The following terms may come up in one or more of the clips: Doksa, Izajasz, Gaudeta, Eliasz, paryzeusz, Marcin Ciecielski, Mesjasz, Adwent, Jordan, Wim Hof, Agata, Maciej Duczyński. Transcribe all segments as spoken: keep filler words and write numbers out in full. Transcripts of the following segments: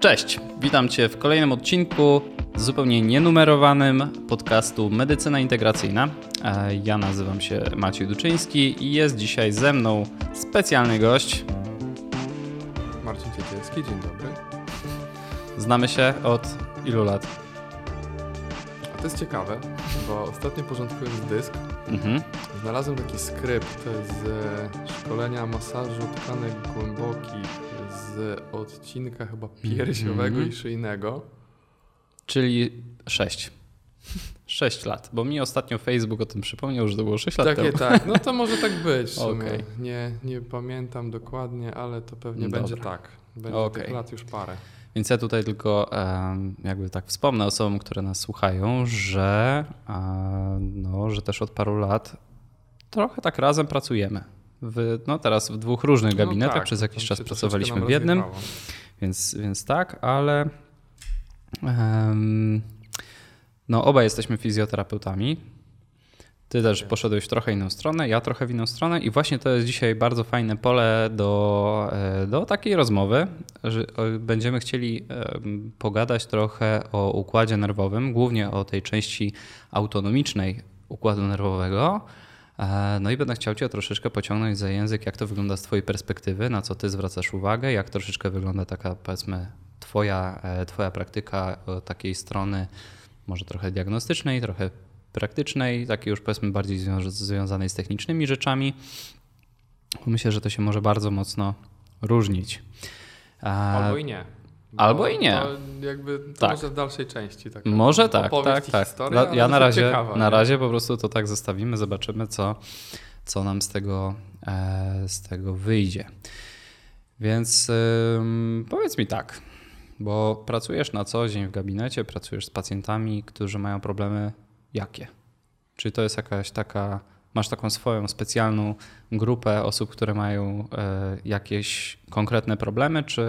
Cześć, witam Cię w kolejnym odcinku zupełnie nienumerowanym podcastu Medycyna Integracyjna. Ja nazywam się Maciej Duczyński i jest dzisiaj ze mną specjalny gość. Marcin Ciecielski, dzień dobry. Znamy się od ilu lat? A to jest ciekawe, bo ostatnio porządkując dysk, mhm. znalazłem taki skrypt z szkolenia masażu tkanek głębokich z odcinka chyba piersiowego mm-hmm. i szyjnego. Czyli sześć. sześć lat, bo mi ostatnio Facebook o tym przypomniał, że to było sześć lat Takie, temu. Tak, no to może tak być. Okay. Nie, nie pamiętam dokładnie, ale to pewnie Dobra. będzie tak. Będzie okay. tych lat już parę. Więc ja tutaj tylko jakby tak wspomnę osobom, które nas słuchają, że, no, że też od paru lat trochę tak razem pracujemy. W, no teraz w dwóch różnych gabinetach, no tak, przez jakiś czas pracowaliśmy w jednym, więc, więc tak, ale um, no obaj jesteśmy fizjoterapeutami. Ty też okay. poszedłeś w trochę inną stronę, ja trochę w inną stronę i właśnie to jest dzisiaj bardzo fajne pole do, do takiej rozmowy, że będziemy chcieli pogadać trochę o układzie nerwowym, głównie o tej części autonomicznej układu nerwowego. No i będę chciał Cię troszeczkę pociągnąć za język, jak to wygląda z Twojej perspektywy, na co Ty zwracasz uwagę, jak troszeczkę wygląda taka, powiedzmy, Twoja, twoja praktyka takiej strony może trochę diagnostycznej, trochę praktycznej, takiej już powiedzmy bardziej związanej z technicznymi rzeczami. Myślę, że to się może bardzo mocno różnić. Albo i nie. Bo Albo i nie. To jakby to tak. Może w dalszej części. Tak może tak, tak, tak. Historii, ja ja na, razie, ciekawa, na razie po prostu to tak zostawimy, zobaczymy co, co nam z tego, e, z tego wyjdzie. Więc y, powiedz mi tak, bo pracujesz na co dzień w gabinecie, pracujesz z pacjentami, którzy mają problemy jakie? Czyli to jest jakaś taka, masz taką swoją specjalną grupę osób, które mają e, jakieś konkretne problemy, czy...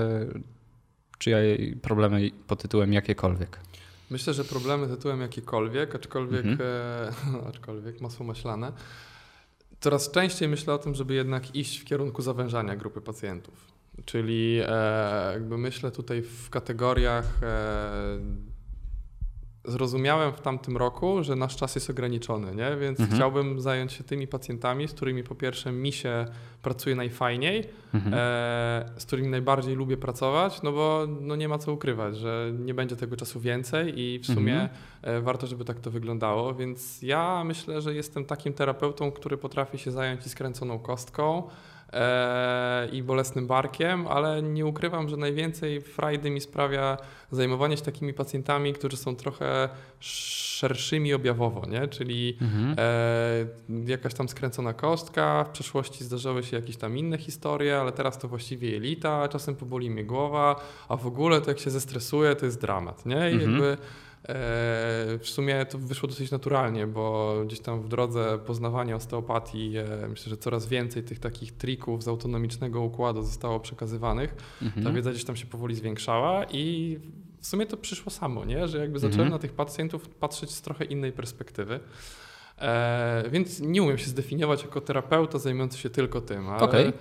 Czy problemy pod tytułem jakiekolwiek? Myślę, że problemy tytułem jakiekolwiek, aczkolwiek, mhm. e, aczkolwiek masło maślane. Coraz częściej myślę o tym, żeby jednak iść w kierunku zawężania grupy pacjentów. Czyli e, jakby myślę tutaj w kategoriach... E, zrozumiałem w tamtym roku, że nasz czas jest ograniczony, nie? Więc mhm. chciałbym zająć się tymi pacjentami, z którymi po pierwsze mi się pracuje najfajniej, mhm. e, z którymi najbardziej lubię pracować, no bo no nie ma co ukrywać, że nie będzie tego czasu więcej i w sumie mhm. e, warto, żeby tak to wyglądało, więc ja myślę, że jestem takim terapeutą, który potrafi się zająć i skręconą kostką, i bolesnym barkiem, ale nie ukrywam, że najwięcej frajdy mi sprawia zajmowanie się takimi pacjentami, którzy są trochę szerszymi objawowo, nie? Czyli mhm. e, jakaś tam skręcona kostka, w przeszłości zdarzały się jakieś tam inne historie, ale teraz to właściwie jelita, czasem poboli mnie głowa, a w ogóle to jak się zestresuje, to jest dramat, nie? I mhm. jakby w sumie to wyszło dosyć naturalnie, bo gdzieś tam w drodze poznawania osteopatii myślę, że coraz więcej tych takich trików z autonomicznego układu zostało przekazywanych. Mhm. Ta wiedza gdzieś tam się powoli zwiększała i w sumie to przyszło samo, nie? Że jakby zacząłem mhm. na tych pacjentów patrzeć z trochę innej perspektywy. E, więc nie umiem się zdefiniować jako terapeuta zajmujący się tylko tym, ale... Okay.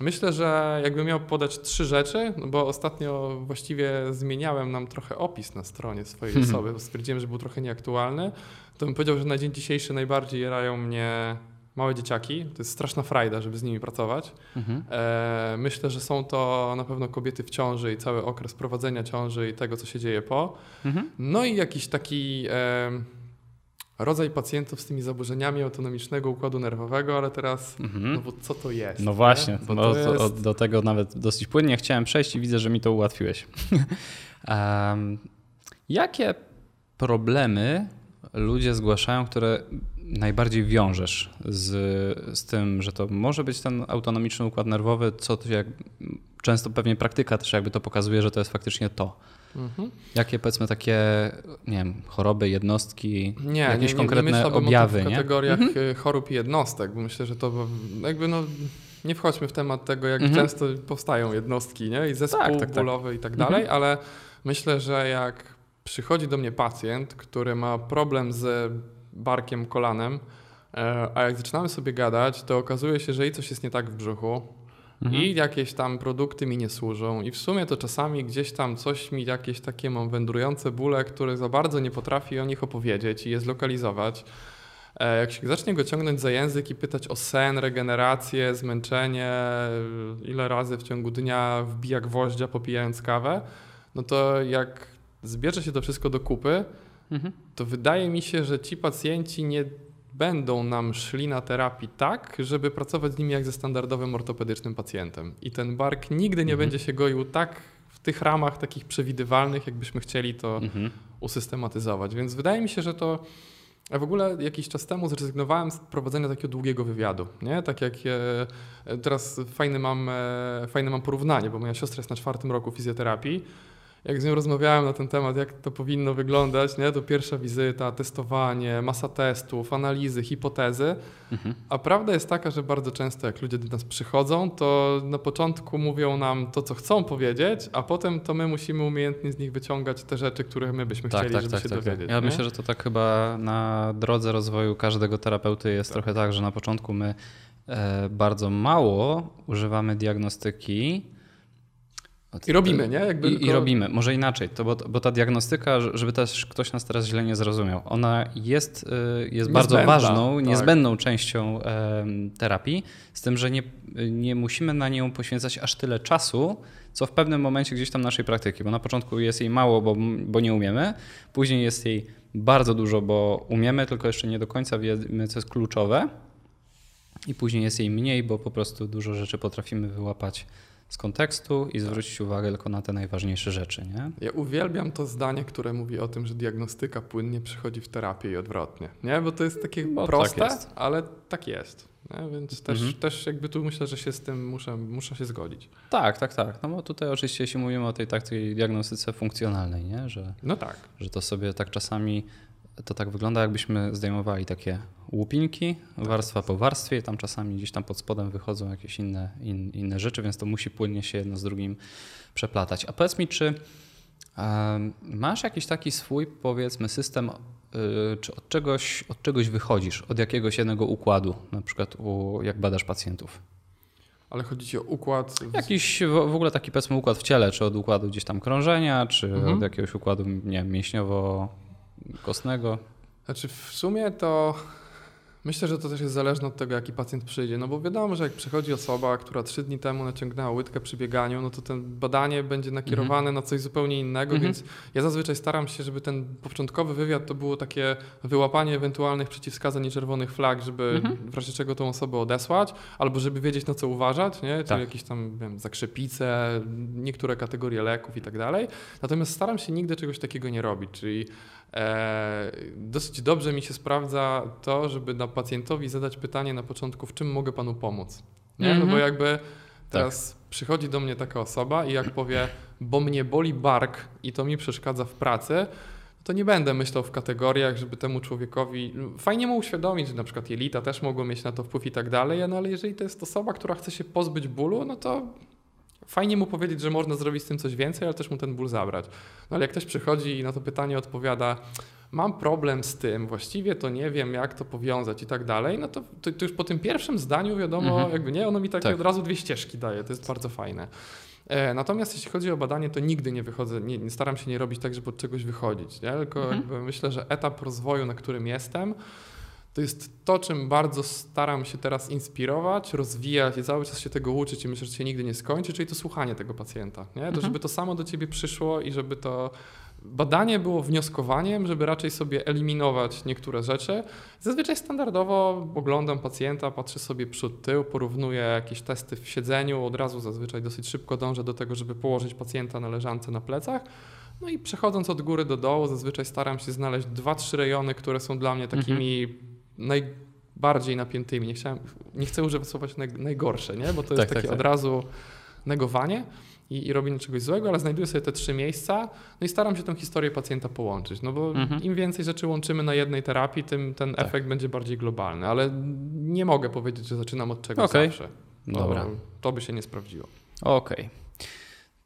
Myślę, że jakbym miał podać trzy rzeczy, no bo ostatnio właściwie zmieniałem nam trochę opis na stronie swojej hmm. osoby, bo stwierdziłem, że był trochę nieaktualny, to bym powiedział, że na dzień dzisiejszy najbardziej jarają mnie małe dzieciaki. To jest straszna frajda, żeby z nimi pracować. Mhm. E, myślę, że są to na pewno kobiety w ciąży i cały okres prowadzenia ciąży i tego, co się dzieje po. Mhm. No i jakiś taki... E, rodzaj pacjentów z tymi zaburzeniami autonomicznego układu nerwowego, ale teraz, mhm. no bo co to jest? No właśnie, bo no, to jest... do tego nawet dosyć płynnie chciałem przejść i widzę, że mi to ułatwiłeś. um, jakie problemy ludzie zgłaszają, które najbardziej wiążesz z, z tym, że to może być ten autonomiczny układ nerwowy, co to jak często pewnie praktyka też jakby to pokazuje, że to jest faktycznie to. Mhm. Jakie powiedzmy takie, nie wiem, choroby, jednostki, nie, jakieś nie, nie, konkretne nie myślałbym objawy, o tym w kategoriach mhm. chorób i jednostek, bo myślę, że to jakby no nie wchodźmy w temat tego, jak mhm. często powstają jednostki, nie? I zespół tak, tak, bólowy tak. i tak dalej, mhm. ale myślę, że jak przychodzi do mnie pacjent, który ma problem z barkiem, kolanem, a jak zaczynamy sobie gadać, to okazuje się, że i coś jest nie tak w brzuchu, Mhm. I jakieś tam produkty mi nie służą i w sumie to czasami gdzieś tam coś mi, jakieś takie mam wędrujące bóle, które za bardzo nie potrafi o nich opowiedzieć i je zlokalizować. Jak się zacznie go ciągnąć za język i pytać o sen, regenerację, zmęczenie, ile razy w ciągu dnia wbija gwoździa popijając kawę, no to jak zbierze się to wszystko do kupy, mhm. to wydaje mi się, że ci pacjenci nie będą nam szli na terapii tak, żeby pracować z nimi jak ze standardowym ortopedycznym pacjentem. I ten bark nigdy nie mhm. będzie się goił tak w tych ramach takich przewidywalnych, jakbyśmy chcieli to mhm. usystematyzować. Więc wydaje mi się, że to... Ja w ogóle jakiś czas temu zrezygnowałem z prowadzenia takiego długiego wywiadu. Nie? Tak jak e, teraz fajne mam, e, fajne mam porównanie, bo moja siostra jest na czwartym roku fizjoterapii. Jak z nią rozmawiałem na ten temat, jak to powinno wyglądać, nie? To pierwsza wizyta, testowanie, masa testów, analizy, hipotezy. Mhm. A prawda jest taka, że bardzo często jak ludzie do nas przychodzą, to na początku mówią nam to, co chcą powiedzieć, a potem to my musimy umiejętnie z nich wyciągać te rzeczy, których my byśmy tak, chcieli, tak, żeby tak, się tak, dowiedzieć. Tak. Ja nie? myślę, że to tak chyba na drodze rozwoju każdego terapeuty jest tak. trochę tak, że na początku my e, bardzo mało używamy diagnostyki, I robimy, nie? Jakby I, i robimy. Może inaczej, to bo, bo ta diagnostyka, żeby też ktoś nas teraz źle nie zrozumiał, ona jest, jest bardzo ważną, tak. niezbędną częścią terapii, z tym, że nie, nie musimy na nią poświęcać aż tyle czasu, co w pewnym momencie gdzieś tam naszej praktyki, bo na początku jest jej mało, bo, bo nie umiemy, później jest jej bardzo dużo, bo umiemy, tylko jeszcze nie do końca wiemy, co jest kluczowe i później jest jej mniej, bo po prostu dużo rzeczy potrafimy wyłapać z kontekstu i zwrócić uwagę tylko na te najważniejsze rzeczy. Nie? Ja uwielbiam to zdanie, które mówi o tym, że diagnostyka płynnie przychodzi w terapię i odwrotnie. Nie? Bo to jest takie Bo proste, tak jest. ale tak jest. Nie? Więc też, mhm. też jakby tu myślę, że się z tym muszę, muszę się zgodzić. Tak, tak, tak. No bo tutaj oczywiście jeśli mówimy o tej takiej diagnostyce funkcjonalnej, nie? Że, no tak. że to sobie tak czasami to tak wygląda, jakbyśmy zdejmowali takie łupinki, warstwa po warstwie i tam czasami gdzieś tam pod spodem wychodzą jakieś inne, in, inne rzeczy, więc to musi płynnie się jedno z drugim przeplatać. A powiedz mi, czy y, masz jakiś taki swój, powiedzmy, system, y, czy od czegoś, od czegoś wychodzisz, od jakiegoś jednego układu, na przykład u, jak badasz pacjentów? Ale chodzi ci o układ... W... Jakiś w, w ogóle taki, powiedzmy, układ w ciele, czy od układu gdzieś tam krążenia, czy mhm. od jakiegoś układu, nie wiem, mięśniowo... kostnego. Znaczy w sumie to myślę, że to też jest zależne od tego, jaki pacjent przyjdzie, no bo wiadomo, że jak przychodzi osoba, która trzy dni temu naciągnęła łydkę przy bieganiu, no to to badanie będzie nakierowane mm-hmm. na coś zupełnie innego, mm-hmm. więc ja zazwyczaj staram się, żeby ten początkowy wywiad to było takie wyłapanie ewentualnych przeciwwskazań i czerwonych flag, żeby mm-hmm. w razie czego tą osobę odesłać, albo żeby wiedzieć, na co uważać, nie? Czyli tak. jakieś tam, nie wiem, zakrzepice, niektóre kategorie leków i tak dalej. Natomiast staram się nigdy czegoś takiego nie robić, czyli E, dosyć dobrze mi się sprawdza to, żeby na pacjentowi zadać pytanie na początku, w czym mogę panu pomóc. Nie? Mm-hmm. No bo jakby teraz tak. przychodzi do mnie taka osoba i jak powie, bo mnie boli bark i to mi przeszkadza w pracy, to nie będę myślał w kategoriach, żeby temu człowiekowi, fajnie mu uświadomić, że na przykład jelita też mogą mieć na to wpływ i tak dalej, no ale jeżeli to jest osoba, która chce się pozbyć bólu, no to fajnie mu powiedzieć, że można zrobić z tym coś więcej, ale też mu ten ból zabrać. No ale jak ktoś przychodzi i na to pytanie odpowiada, mam problem z tym, właściwie to nie wiem, jak to powiązać i tak dalej, no to, to, to już po tym pierwszym zdaniu wiadomo, mhm. jakby nie, ono mi takie tak. od razu dwie ścieżki daje, to jest bardzo fajne. E, natomiast jeśli chodzi o badanie, to nigdy nie wychodzę, nie, nie staram się nie robić tak, żeby od czegoś wychodzić, nie? Tylko mhm. jakby myślę, że etap rozwoju, na którym jestem, to jest to, czym bardzo staram się teraz inspirować, rozwijać i cały czas się tego uczyć i myślę, że się nigdy nie skończy, czyli to słuchanie tego pacjenta. Nie? To, mhm. żeby to samo do ciebie przyszło i żeby to badanie było wnioskowaniem, żeby raczej sobie eliminować niektóre rzeczy. Zazwyczaj standardowo oglądam pacjenta, patrzę sobie przód, tył, porównuję jakieś testy w siedzeniu, od razu zazwyczaj dosyć szybko dążę do tego, żeby położyć pacjenta na leżance na plecach. No i przechodząc od góry do dołu, zazwyczaj staram się znaleźć dwa, trzy rejony, które są dla mnie takimi... Mhm. najbardziej napiętymi. Nie, chciałem, nie chcę używać słowa najgorsze, nie? Bo to jest tak, takie tak, od tak. razu negowanie i, i robienie czegoś złego, ale znajduję sobie te trzy miejsca no i staram się tą historię pacjenta połączyć, no bo mhm. im więcej rzeczy łączymy na jednej terapii, tym ten tak. efekt będzie bardziej globalny, ale nie mogę powiedzieć, że zaczynam od czegoś okay. zawsze. Dobra. To by się nie sprawdziło. Okej. Okay.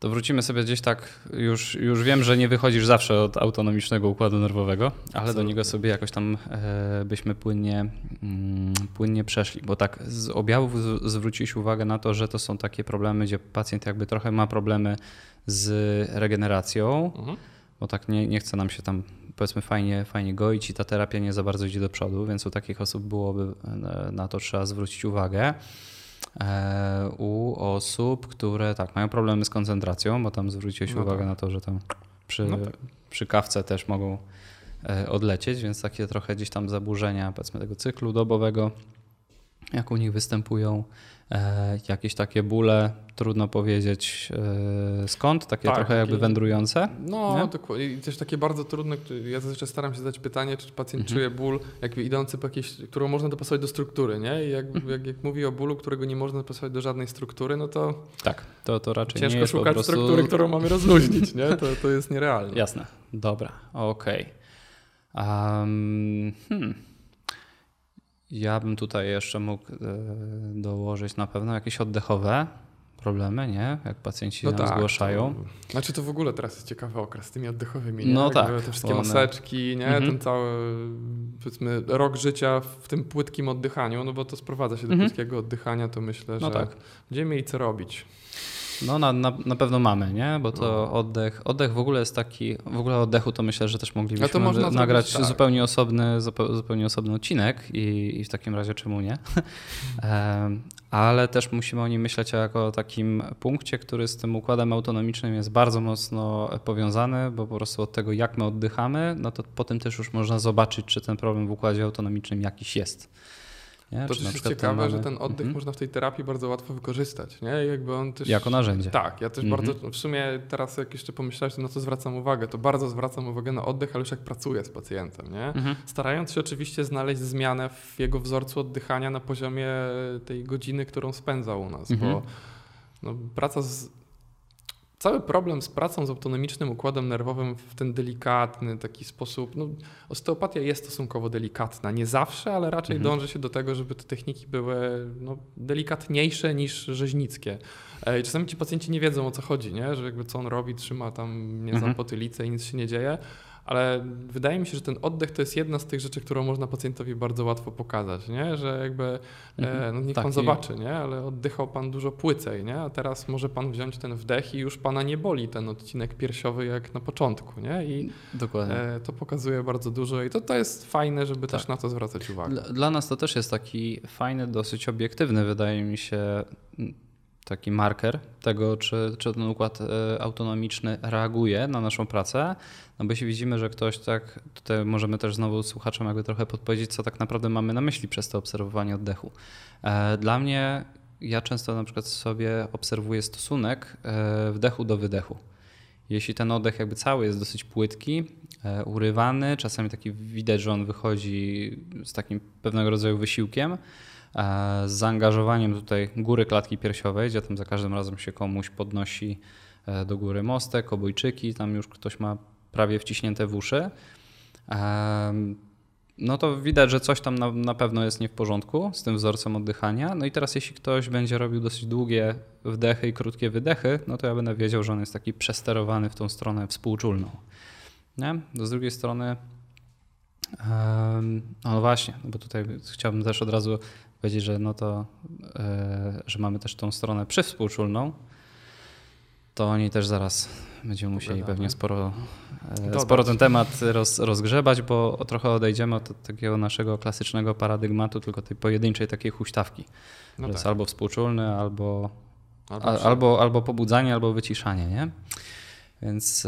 To wrócimy sobie gdzieś tak, już, już wiem, że nie wychodzisz zawsze od autonomicznego układu nerwowego, ale absolutnie do niego sobie jakoś tam e, byśmy płynnie, mm, płynnie przeszli, bo tak z objawów z, zwróciłeś uwagę na to, że to są takie problemy, gdzie pacjent jakby trochę ma problemy z regeneracją, mhm. bo tak nie, nie chce nam się tam powiedzmy fajnie, fajnie goić i ta terapia nie za bardzo idzie do przodu, więc u takich osób byłoby na to trzeba zwrócić uwagę. U osób, które tak mają problemy z koncentracją, bo tam zwróciłeś no uwagę tak. na to, że tam przy, no tak. przy kawce też mogą odlecieć, więc takie trochę gdzieś tam zaburzenia powiedzmy tego cyklu dobowego, jak u nich występują, jakieś takie bóle, trudno powiedzieć skąd, takie tak, trochę jakby wędrujące. No dokładnie i też takie bardzo trudne, ja zazwyczaj staram się zadać pytanie, czy pacjent mhm. czuje ból jakby idący po jakiejś, którą można dopasować do struktury, nie? I jak, mhm. jak, jak mówi o bólu, którego nie można dopasować do żadnej struktury, no to tak, to, to raczej ciężko nie jest szukać po prostu... struktury, którą mamy rozluźnić, nie? To, to jest nierealne. Jasne, dobra, okej. Okay. Um, hmm. Ja bym tutaj jeszcze mógł dołożyć na pewno jakieś oddechowe problemy, nie? Jak pacjenci no nam tak, zgłaszają. To, znaczy to w ogóle teraz jest ciekawy okres z tymi oddechowymi, nie? No jak tak. Te wszystkie one... maseczki, nie? Mm-hmm. Ten cały powiedzmy rok życia w tym płytkim oddychaniu, no bo to sprowadza się do mm-hmm. płytkiego oddychania, to myślę, no że tak. będziemy mieli co robić. No na, na, na pewno mamy, nie? Bo to oddech, oddech w ogóle jest taki, w ogóle o oddechu to myślę, że też moglibyśmy nagrać zrobić, tak. zupełnie osobny, zupełnie osobny odcinek i, i w takim razie czemu nie? Ale też musimy o nim myśleć jako o takim punkcie, który z tym układem autonomicznym jest bardzo mocno powiązany, bo po prostu od tego jak my oddychamy, no to potem też już można zobaczyć, czy ten problem w układzie autonomicznym jakiś jest. Nie? To też jest ciekawe, mamy... że ten oddech mm-hmm. można w tej terapii bardzo łatwo wykorzystać. Nie? Jakby on też... Jako narzędzie. Tak, ja też mm-hmm. bardzo, w sumie teraz jak jeszcze pomyślałeś, na co zwracam uwagę, to bardzo zwracam uwagę na oddech, ale już jak pracuję z pacjentem. Nie? Mm-hmm. Starając się oczywiście znaleźć zmianę w jego wzorcu oddychania na poziomie tej godziny, którą spędza u nas, mm-hmm. bo no, praca z... Cały problem z pracą z autonomicznym układem nerwowym w ten delikatny taki sposób, no, osteopatia jest stosunkowo delikatna, nie zawsze, ale raczej mhm. dąży się do tego, żeby te techniki były no, delikatniejsze niż rzeźnickie. I czasami ci pacjenci nie wiedzą o co chodzi, nie? Że jakby co on robi, trzyma tam mnie mhm. za potylicę i nic się nie dzieje, ale wydaje mi się, że ten oddech to jest jedna z tych rzeczy, którą można pacjentowi bardzo łatwo pokazać, nie? Że jakby mhm. no niech tak, pan zobaczy, nie? Ale oddychał pan dużo płycej, nie? A teraz może pan wziąć ten wdech i już pana nie boli ten odcinek piersiowy jak na początku, nie? I dokładnie. To pokazuje bardzo dużo i to, to jest fajne, żeby tak. też na to zwracać uwagę. Dla, dla nas to też jest taki fajny, dosyć obiektywny, wydaje mi się, taki marker tego, czy, czy ten układ autonomiczny reaguje na naszą pracę. No bo jeśli widzimy, że ktoś tak, tutaj możemy też znowu słuchaczom jakby trochę podpowiedzieć, co tak naprawdę mamy na myśli przez to obserwowanie oddechu. Dla mnie, ja często na przykład sobie obserwuję stosunek wdechu do wydechu. Jeśli ten oddech jakby cały jest dosyć płytki, urywany, czasami taki widać, że on wychodzi z takim pewnego rodzaju wysiłkiem, z zaangażowaniem tutaj góry klatki piersiowej, gdzie tam za każdym razem się komuś podnosi do góry mostek, obojczyki, tam już ktoś ma prawie wciśnięte w uszy, no to widać, że coś tam na, na pewno jest nie w porządku z tym wzorcem oddychania. No i teraz jeśli ktoś będzie robił dosyć długie wdechy i krótkie wydechy, no to ja będę wiedział, że on jest taki przesterowany w tą stronę współczulną. Nie? Z drugiej strony, no właśnie, bo tutaj chciałbym też od razu powiedzieć, że no to, że mamy też tą stronę przywspółczulną, to oni też zaraz będziemy musieli Dobra, pewnie sporo, sporo ten temat roz, rozgrzebać, bo trochę odejdziemy od takiego naszego klasycznego paradygmatu, tylko tej pojedynczej takiej huśtawki. No tak. Jest albo współczulny, albo, albo, się... albo, albo pobudzanie, albo wyciszanie, nie? Więc...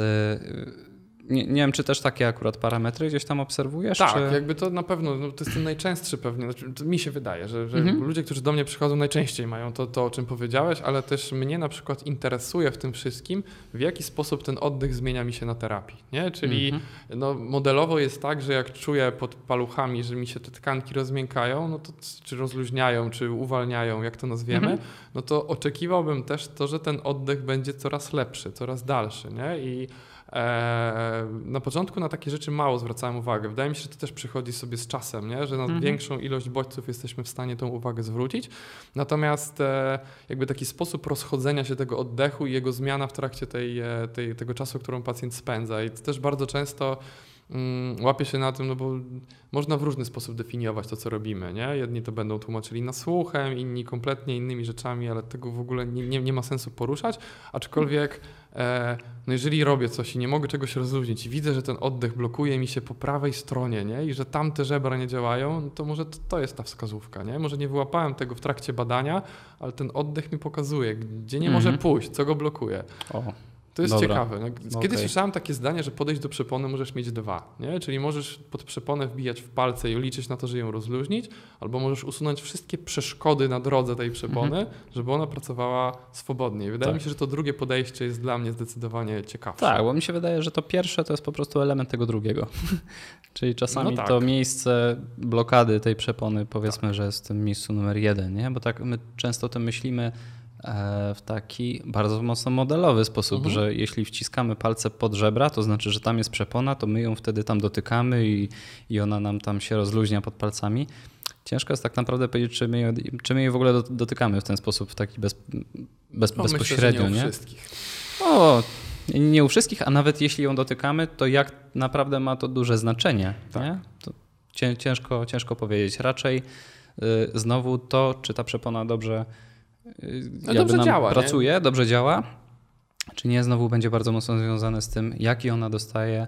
Nie, nie wiem, czy też takie akurat parametry gdzieś tam obserwujesz? Tak, czy... jakby to na pewno, no to jest ten najczęstszy pewnie, znaczy, to mi się wydaje, że, że mhm. ludzie, którzy do mnie przychodzą najczęściej mają to, to, o czym powiedziałeś, ale też mnie na przykład interesuje w tym wszystkim, w jaki sposób ten oddech zmienia mi się na terapii, nie? Czyli mhm. no, modelowo jest tak, że jak czuję pod paluchami, że mi się te tkanki rozmiękają, no to czy rozluźniają, czy uwalniają, jak to nazwiemy, mhm. no to oczekiwałbym też to, że ten oddech będzie coraz lepszy, coraz dalszy, nie? I Na początku na takie rzeczy mało zwracałem uwagę. Wydaje mi się, że to też przychodzi sobie z czasem, nie? Że na mhm. większą ilość bodźców jesteśmy w stanie tą uwagę zwrócić. Natomiast jakby taki sposób rozchodzenia się tego oddechu i jego zmiana w trakcie tej, tej, tego czasu, którą pacjent spędza. I to też bardzo często łapię się na tym, no bo można w różny sposób definiować to, co robimy, nie? Jedni to będą tłumaczyli nasłuchem, inni kompletnie innymi rzeczami, ale tego w ogóle nie, nie, nie ma sensu poruszać, aczkolwiek e, no jeżeli robię coś i nie mogę czegoś rozluźnić i widzę, że ten oddech blokuje mi się po prawej stronie, nie? I że tamte żebra nie działają, no to może to, to jest ta wskazówka, nie? Może nie wyłapałem tego w trakcie badania, ale ten oddech mi pokazuje, gdzie nie mhm. może pójść, co go blokuje. O. To jest Dobra. ciekawe. Kiedyś okay. słyszałem takie zdanie, że podejść do przepony możesz mieć dwa, nie? Czyli możesz pod przeponę wbijać w palce i liczyć na to, że ją rozluźnić, albo możesz usunąć wszystkie przeszkody na drodze tej przepony, mm-hmm. żeby ona pracowała swobodniej. Wydaje tak. mi się, że to drugie podejście jest dla mnie zdecydowanie ciekawsze. Tak, bo mi się wydaje, że to pierwsze to jest po prostu element tego drugiego. Czyli czasami no tak. to miejsce blokady tej przepony, powiedzmy, tak. że jest w tym miejscu numer jeden, nie? Bo tak my często o tym myślimy, w taki bardzo mocno modelowy sposób, mhm. że jeśli wciskamy palce pod żebra, to znaczy, że tam jest przepona, to my ją wtedy tam dotykamy i, i ona nam tam się rozluźnia pod palcami. Ciężko jest tak naprawdę powiedzieć, czy my, czy my jej w ogóle dotykamy w ten sposób, w taki bez, bez, no, bezpośrednio. Myślę, że nie, nie u wszystkich. O, nie u wszystkich, a nawet jeśli ją dotykamy, to jak naprawdę ma to duże znaczenie. Tak. Nie? To ciężko, ciężko powiedzieć. Raczej yy, znowu to, czy ta przepona dobrze No dobrze nam działa, pracuje, nie? dobrze działa, czy nie, znowu będzie bardzo mocno związane z tym, jaki ona dostaje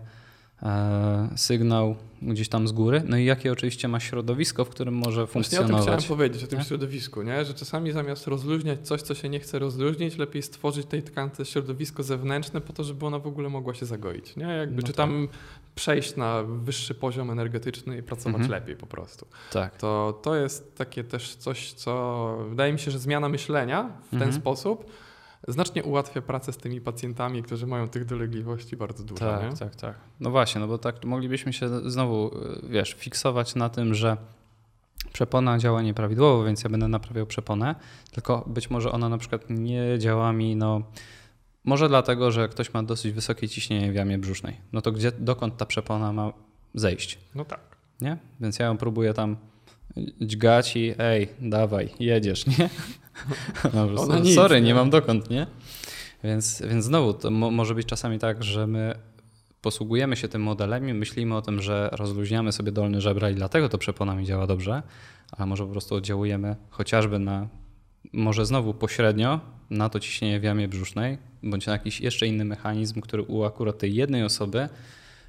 e, sygnał gdzieś tam z góry, no i jakie oczywiście ma środowisko, w którym może funkcjonować. Ja o tym chciałem powiedzieć, o tym nie? środowisku, nie? Że czasami zamiast rozluźniać coś, co się nie chce rozluźnić, lepiej stworzyć tej tkance środowisko zewnętrzne po to, żeby ona w ogóle mogła się zagoić, nie? Jakby, no czy tam tak. przejść na wyższy poziom energetyczny i pracować mhm. lepiej po prostu. Tak. To, to jest takie też coś, co wydaje mi się, że zmiana myślenia w ten mhm. sposób znacznie ułatwia pracę z tymi pacjentami, którzy mają tych dolegliwości bardzo dużo. Tak, nie? tak, tak. No właśnie, no bo tak moglibyśmy się znowu, wiesz, fiksować na tym, że przepona działa nieprawidłowo, więc ja będę naprawiał przeponę, tylko być może ona na przykład nie działa mi, no może dlatego, że ktoś ma dosyć wysokie ciśnienie w jamie brzusznej. No to gdzie, dokąd ta przepona ma zejść? No tak. Nie? Więc ja ją próbuję tam dźgać i ej, dawaj, jedziesz, nie? No, no, no, nic, sorry, nie, nie mam dokąd, nie? Więc, więc znowu, to mo- może być czasami tak, że my posługujemy się tym modelem i myślimy o tym, że rozluźniamy sobie dolne żebra i dlatego to przepona mi działa dobrze, a może po prostu oddziałujemy chociażby na, może znowu pośrednio, na to ciśnienie w jamie brzusznej, bądź na jakiś jeszcze inny mechanizm, który u akurat tej jednej osoby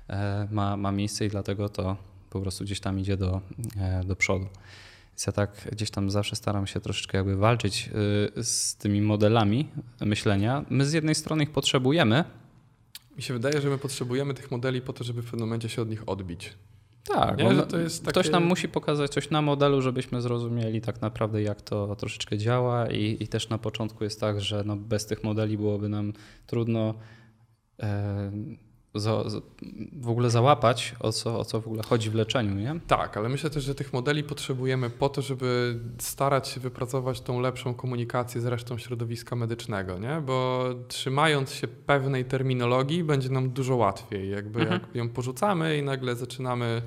e, ma, ma miejsce i dlatego to po prostu gdzieś tam idzie do, e, do przodu. Więc ja tak gdzieś tam zawsze staram się troszeczkę jakby walczyć y, z tymi modelami myślenia. My z jednej strony ich potrzebujemy. Mi się wydaje, że my potrzebujemy tych modeli po to, żeby w pewnym momencie się od nich odbić. Tak, nie, że to jest takie... ktoś nam musi pokazać coś na modelu, żebyśmy zrozumieli tak naprawdę, jak to troszeczkę działa i, i też na początku jest tak, że no bez tych modeli byłoby nam trudno e, za, za, w ogóle załapać, o co, o co w ogóle chodzi w leczeniu, nie? Tak, ale myślę też, że tych modeli potrzebujemy po to, żeby starać się wypracować tą lepszą komunikację z resztą środowiska medycznego, nie? Bo trzymając się pewnej terminologii będzie nam dużo łatwiej, jakby mhm. jak ją porzucamy i nagle zaczynamy...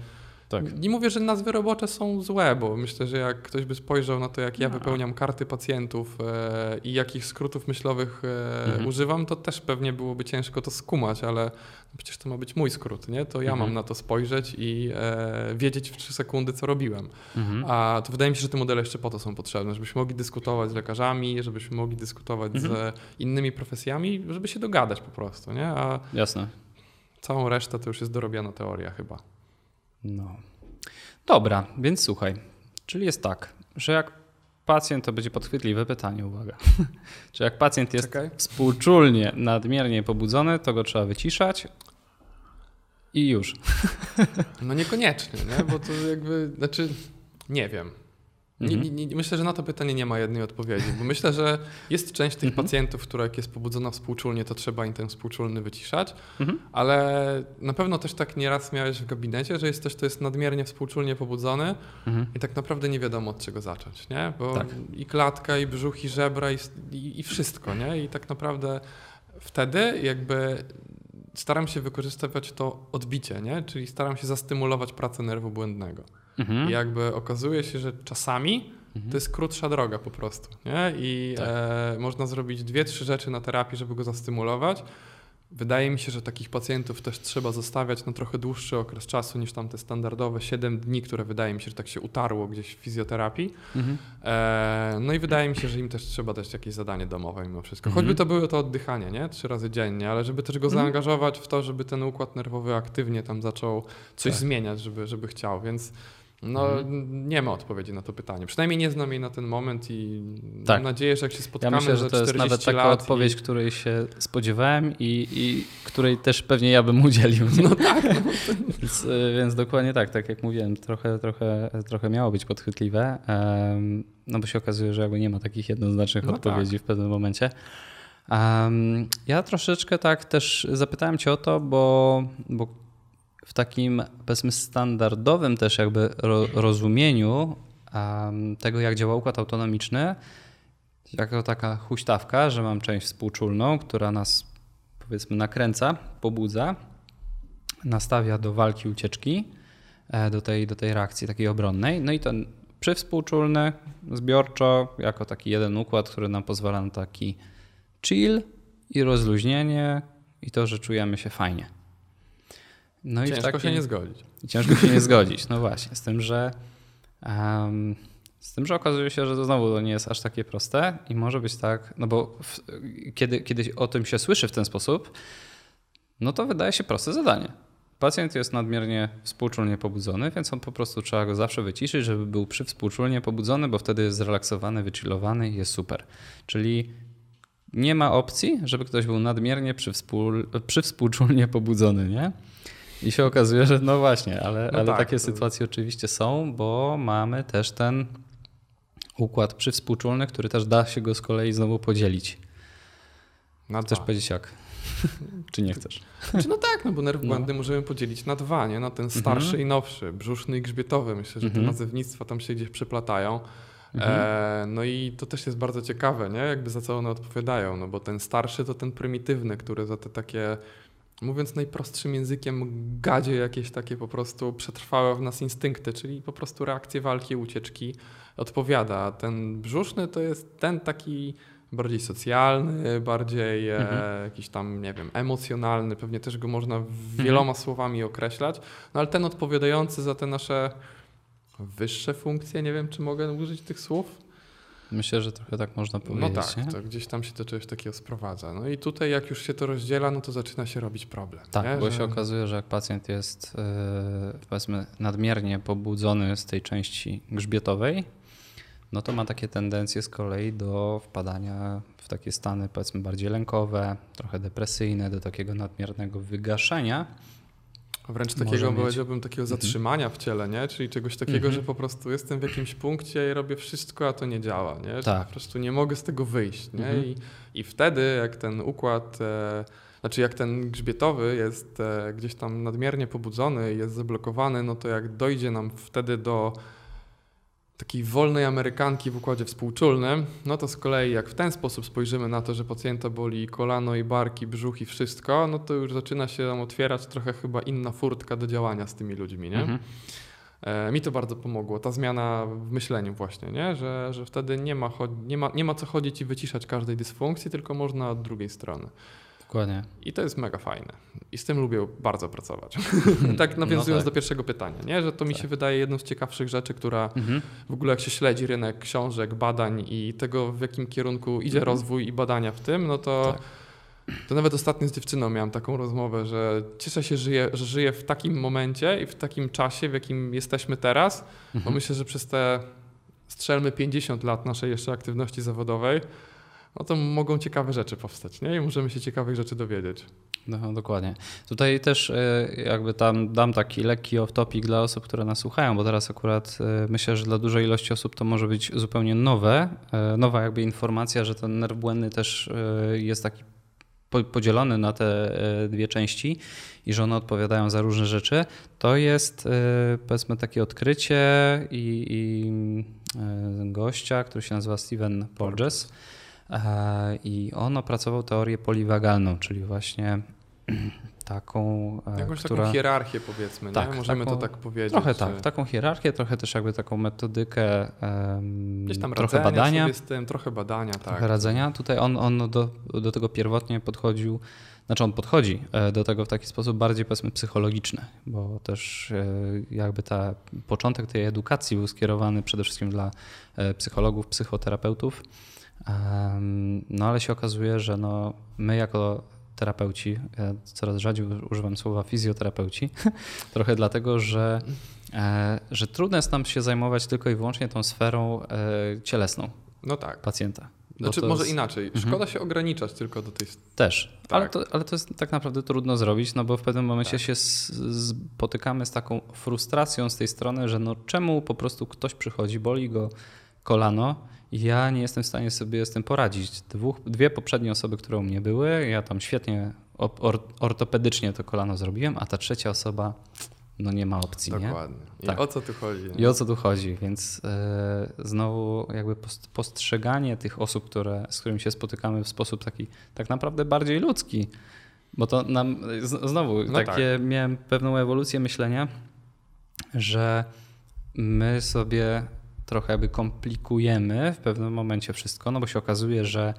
Tak. Nie mówię, że nazwy robocze są złe, bo myślę, że jak ktoś by spojrzał na to, jak ja no. wypełniam karty pacjentów e, i jakich skrótów myślowych e, mhm. używam, to też pewnie byłoby ciężko to skumać, ale no przecież to ma być mój skrót, nie? To ja mhm. mam na to spojrzeć i e, wiedzieć w trzy sekundy, co robiłem. Mhm. A to wydaje mi się, że te modele jeszcze po to są potrzebne, żebyśmy mogli dyskutować z lekarzami, żebyśmy mogli dyskutować mhm. z innymi profesjami, żeby się dogadać po prostu, nie? A Jasne. Całą resztę to już jest dorobiana teoria chyba. No. Dobra, więc słuchaj, czyli jest tak, że jak pacjent, to będzie podchwytliwe pytanie, uwaga, czy jak pacjent jest Czekaj. współczulnie, nadmiernie pobudzony, to go trzeba wyciszać i już. No niekoniecznie, nie? Bo to jakby, znaczy nie wiem. Nie, nie, nie, myślę, że na to pytanie nie ma jednej odpowiedzi, bo myślę, że jest część tych pacjentów, która jak jest pobudzona współczulnie, to trzeba im ten współczulny wyciszać, ale na pewno też tak nieraz miałeś w gabinecie, że jest ktoś, kto jest nadmiernie współczulnie pobudzony i tak naprawdę nie wiadomo, od czego zacząć, nie? Bo tak. i klatka, i brzuch, i żebra, i, i, i wszystko, nie? I tak naprawdę wtedy jakby staram się wykorzystywać to odbicie, nie? Czyli staram się zastymulować pracę nerwu błędnego. Mhm. I jakby okazuje się, że czasami mhm. to jest krótsza droga po prostu, nie? I tak. e, można zrobić dwie, trzy rzeczy na terapii, żeby go zastymulować. Wydaje mi się, że takich pacjentów też trzeba zostawiać na trochę dłuższy okres czasu niż tam te standardowe siedem dni, które wydaje mi się, że tak się utarło gdzieś w fizjoterapii. Mhm. E, no i wydaje mi się, że im też trzeba dać jakieś zadanie domowe mimo wszystko. Mhm. Choćby to było to oddychanie, nie? Trzy razy dziennie, ale żeby też go mhm. zaangażować w to, żeby ten układ nerwowy aktywnie tam zaczął coś tak. zmieniać, żeby, żeby chciał, więc... No mhm. nie ma odpowiedzi na to pytanie. Przynajmniej nie znam jej na ten moment i tak. mam nadzieję, że jak się spotkamy za czterdzieści lat... Ja myślę, że to jest nawet taka odpowiedź, i... której się spodziewałem i, i której też pewnie ja bym udzielił. No tak. więc, więc dokładnie tak, tak jak mówiłem, trochę, trochę, trochę miało być podchwytliwe, um, no bo się okazuje, że jakby nie ma takich jednoznacznych no odpowiedzi tak. w pewnym momencie. Um, ja troszeczkę tak też zapytałem cię o to, bo... bo w takim, powiedzmy, standardowym też jakby ro, rozumieniu um, tego, jak działa układ autonomiczny, jako taka huśtawka, że mam część współczulną, która nas, powiedzmy, nakręca, pobudza, nastawia do walki, ucieczki, do tej, do tej reakcji takiej obronnej. No i ten przywspółczulny, zbiorczo, jako taki jeden układ, który nam pozwala na taki chill i rozluźnienie i to, że czujemy się fajnie. No ciężko i takim, się nie zgodzić. Ciężko się nie zgodzić, no właśnie. Z tym, że um, z tym, że okazuje się, że to znowu to nie jest aż takie proste i może być tak, no bo w, kiedy, kiedy o tym się słyszy w ten sposób, no to wydaje się proste zadanie. Pacjent jest nadmiernie współczulnie pobudzony, więc on po prostu trzeba go zawsze wyciszyć, żeby był przywspółczulnie pobudzony, bo wtedy jest zrelaksowany, wychillowany i jest super. Czyli nie ma opcji, żeby ktoś był nadmiernie przywspół, przywspółczulnie pobudzony, nie? I się okazuje, że no właśnie, ale, no ale tak, takie to... sytuacje oczywiście są, bo mamy też ten układ przywspółczulny, który też da się go z kolei znowu podzielić. No chcesz tak. powiedzieć jak? Czy nie chcesz? Znaczy, no tak, no bo nerw błędny no. możemy podzielić na dwa, nie? Na ten starszy mhm. i nowszy, brzuszny i grzbietowy. Myślę, że mhm. te nazewnictwa tam się gdzieś przeplatają. Mhm. E, no i to też jest bardzo ciekawe, nie? Jakby za co one odpowiadają, no bo ten starszy to ten prymitywny, który za te takie... Mówiąc najprostszym językiem, gadzie jakieś takie po prostu przetrwałe w nas instynkty, czyli po prostu reakcje walki, ucieczki odpowiada. Ten brzuszny to jest ten taki bardziej socjalny, bardziej mhm. e, jakiś tam, nie wiem, emocjonalny, pewnie też go można wieloma mhm. słowami określać, no ale ten odpowiadający za te nasze wyższe funkcje, nie wiem, czy mogę użyć tych słów? Myślę, że trochę tak można powiedzieć. No tak, nie? To gdzieś tam się to czegoś takiego sprowadza. No i tutaj jak już się to rozdziela, no to zaczyna się robić problem. Tak, nie? Bo że... się okazuje, że jak pacjent jest yy, powiedzmy nadmiernie pobudzony z tej części grzbietowej, no to ma takie tendencje z kolei do wpadania w takie stany powiedzmy bardziej lękowe, trochę depresyjne, do takiego nadmiernego wygaszenia. Wręcz takiego, powiedziałbym, takiego zatrzymania mm-hmm. w ciele, nie? Czyli czegoś takiego, mm-hmm. że po prostu jestem w jakimś punkcie i robię wszystko, a to nie działa, nie? Że tak. po prostu nie mogę z tego wyjść, nie? Mm-hmm. I, i wtedy jak ten układ, e, znaczy jak ten grzbietowy jest e, gdzieś tam nadmiernie pobudzony, jest zablokowany, no to jak dojdzie nam wtedy do takiej wolnej amerykanki w układzie współczulnym, no to z kolei jak w ten sposób spojrzymy na to, że pacjenta boli kolano i barki, brzuch i wszystko, no to już zaczyna się nam otwierać trochę chyba inna furtka do działania z tymi ludźmi, nie? Mhm. E, mi to bardzo pomogło, ta zmiana w myśleniu właśnie, nie? Że, że wtedy nie ma, nie, ma, nie ma co chodzić i wyciszać każdej dysfunkcji, tylko można od drugiej strony. Dokładnie. I to jest mega fajne. I z tym lubię bardzo pracować. Tak nawiązując no tak. do pierwszego pytania, nie? Że to mi tak. się wydaje jedną z ciekawszych rzeczy, która mhm. w ogóle jak się śledzi rynek książek, badań i tego, w jakim kierunku idzie mhm. rozwój i badania w tym, no to, tak. to nawet ostatnio z dziewczyną miałam taką rozmowę, że cieszę się, że żyję, że żyję w takim momencie i w takim czasie, w jakim jesteśmy teraz, mhm. bo myślę, że przez te strzelmy pięćdziesiąt lat naszej jeszcze aktywności zawodowej, no to mogą ciekawe rzeczy powstać, nie? I możemy się ciekawych rzeczy dowiedzieć. No, dokładnie. Tutaj też jakby tam dam taki lekki off-topic dla osób, które nas słuchają, bo teraz akurat myślę, że dla dużej ilości osób to może być zupełnie nowe, nowa jakby informacja, że ten nerw błędny też jest taki podzielony na te dwie części i że one odpowiadają za różne rzeczy. To jest powiedzmy takie odkrycie i, i gościa, który się nazywa Steven Porges. I on opracował teorię poliwagalną, czyli właśnie taką... Jakąś która... taką hierarchię, powiedzmy, tak, nie? Możemy taką, to tak powiedzieć. Trochę tak, że... taką hierarchię, trochę też jakby taką metodykę, um, gdzieś tam trochę badania. Sobie z tym, trochę badania, tak. Trochę radzenia. Tutaj on, on do, do tego pierwotnie podchodził, znaczy on podchodzi do tego w taki sposób bardziej, powiedzmy, psychologiczny, bo też jakby ta, początek tej edukacji był skierowany przede wszystkim dla psychologów, psychoterapeutów. No ale się okazuje, że no, my jako terapeuci, ja coraz rzadziej używam słowa fizjoterapeuci, trochę dlatego, że, że trudno jest nam się zajmować tylko i wyłącznie tą sferą cielesną, no tak, pacjenta. Znaczy, może jest... inaczej, szkoda mhm. się ograniczać tylko do tej... Też, tak. ale, to, ale to jest tak naprawdę trudno zrobić, no bo w pewnym momencie tak. się spotykamy z taką frustracją z tej strony, że no czemu po prostu ktoś przychodzi, boli go kolano, ja nie jestem w stanie sobie z tym poradzić. Dwóch, dwie poprzednie osoby, które u mnie były, ja tam świetnie or, ortopedycznie to kolano zrobiłem, a ta trzecia osoba no nie ma opcji. Dokładnie. Nie? I tak. o co tu chodzi? Nie? I o co tu chodzi, więc yy, znowu jakby postrzeganie tych osób, które, z którymi się spotykamy w sposób taki tak naprawdę bardziej ludzki, bo to nam znowu no takie tak. miałem pewną ewolucję myślenia, że my sobie trochę jakby komplikujemy w pewnym momencie wszystko, no bo się okazuje, że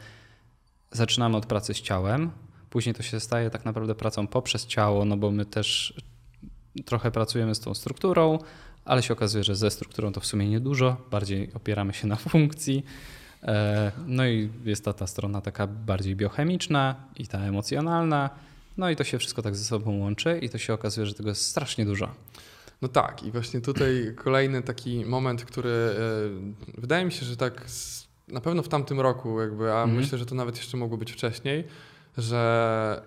zaczynamy od pracy z ciałem, później to się staje tak naprawdę pracą poprzez ciało, no bo my też trochę pracujemy z tą strukturą, ale się okazuje, że ze strukturą to w sumie niedużo, bardziej opieramy się na funkcji. No i jest ta, ta strona taka bardziej biochemiczna i ta emocjonalna, no i to się wszystko tak ze sobą łączy i to się okazuje, że tego jest strasznie dużo. No tak, i właśnie tutaj kolejny taki moment, który yy, wydaje mi się, że tak z, na pewno w tamtym roku, jakby, a mm-hmm. myślę, że to nawet jeszcze mogło być wcześniej, że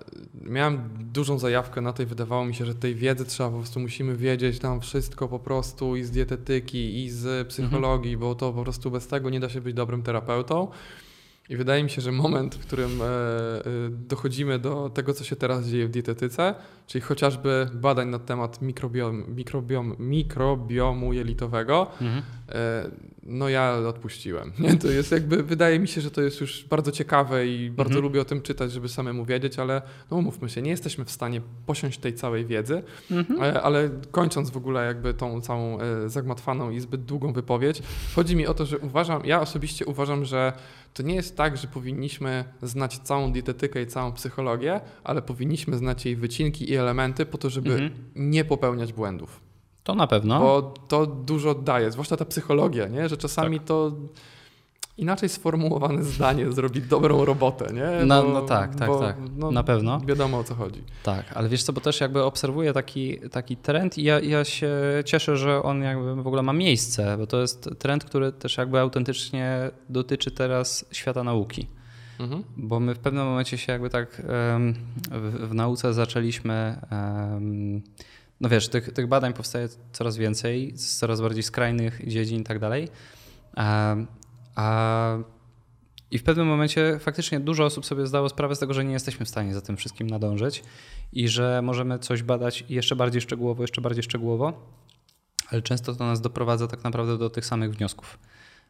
miałem dużą zajawkę na to i wydawało mi się, że tej wiedzy trzeba po prostu, musimy wiedzieć tam wszystko po prostu i z dietetyki, i z psychologii, mm-hmm. bo to po prostu bez tego nie da się być dobrym terapeutą. I wydaje mi się, że moment, w którym dochodzimy do tego, co się teraz dzieje w dietetyce, czyli chociażby badań na temat mikrobiom, mikrobiom, mikrobiomu jelitowego, mhm. no ja odpuściłem. To jest jakby, wydaje mi się, że to jest już bardzo ciekawe i bardzo mhm. lubię o tym czytać, żeby samemu wiedzieć, ale no umówmy się, nie jesteśmy w stanie posiąść tej całej wiedzy, mhm. ale kończąc w ogóle jakby tą całą zagmatwaną i zbyt długą wypowiedź, chodzi mi o to, że uważam, ja osobiście uważam, że to nie jest tak, że powinniśmy znać całą dietetykę i całą psychologię, ale powinniśmy znać jej wycinki i elementy po to, żeby mhm. nie popełniać błędów. To na pewno. Bo to dużo daje, zwłaszcza ta psychologia, nie? Że czasami tak. to inaczej sformułowane zdanie zrobi dobrą robotę, nie? No, bo, no tak, tak, bo, tak. No, na pewno. Wiadomo, o co chodzi. Tak, ale wiesz co, bo też jakby obserwuję taki, taki trend i ja, ja się cieszę, że on jakby w ogóle ma miejsce, bo to jest trend, który też jakby autentycznie dotyczy teraz świata nauki. Mhm. Bo my w pewnym momencie się jakby tak um, w, w nauce zaczęliśmy... Um, no wiesz, tych, tych badań powstaje coraz więcej, z coraz bardziej skrajnych dziedzin i tak dalej. A, a, I w pewnym momencie faktycznie dużo osób sobie zdało sprawę z tego, że nie jesteśmy w stanie za tym wszystkim nadążyć i że możemy coś badać jeszcze bardziej szczegółowo, jeszcze bardziej szczegółowo, ale często to nas doprowadza tak naprawdę do tych samych wniosków,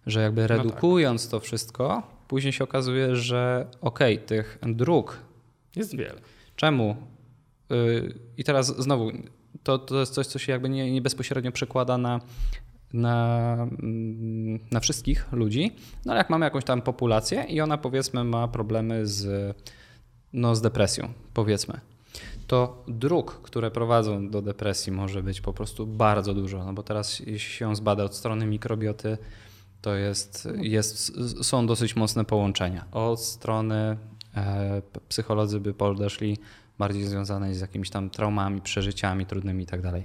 że jakby redukując no tak. to wszystko, później się okazuje, że okej, okay, tych dróg jest wiele. Czemu? Yy, I teraz znowu... To, to jest coś, co się jakby nie, nie bezpośrednio przekłada na, na, na wszystkich ludzi. No ale jak mamy jakąś tam populację i ona powiedzmy ma problemy z, no, z depresją, powiedzmy, to dróg, które prowadzą do depresji może być po prostu bardzo dużo, no bo teraz jeśli się zbada od strony mikrobioty, to jest, jest, są dosyć mocne połączenia. Od strony e, psycholodzy by podeszli bardziej związanej z jakimiś tam traumami, przeżyciami trudnymi i tak dalej.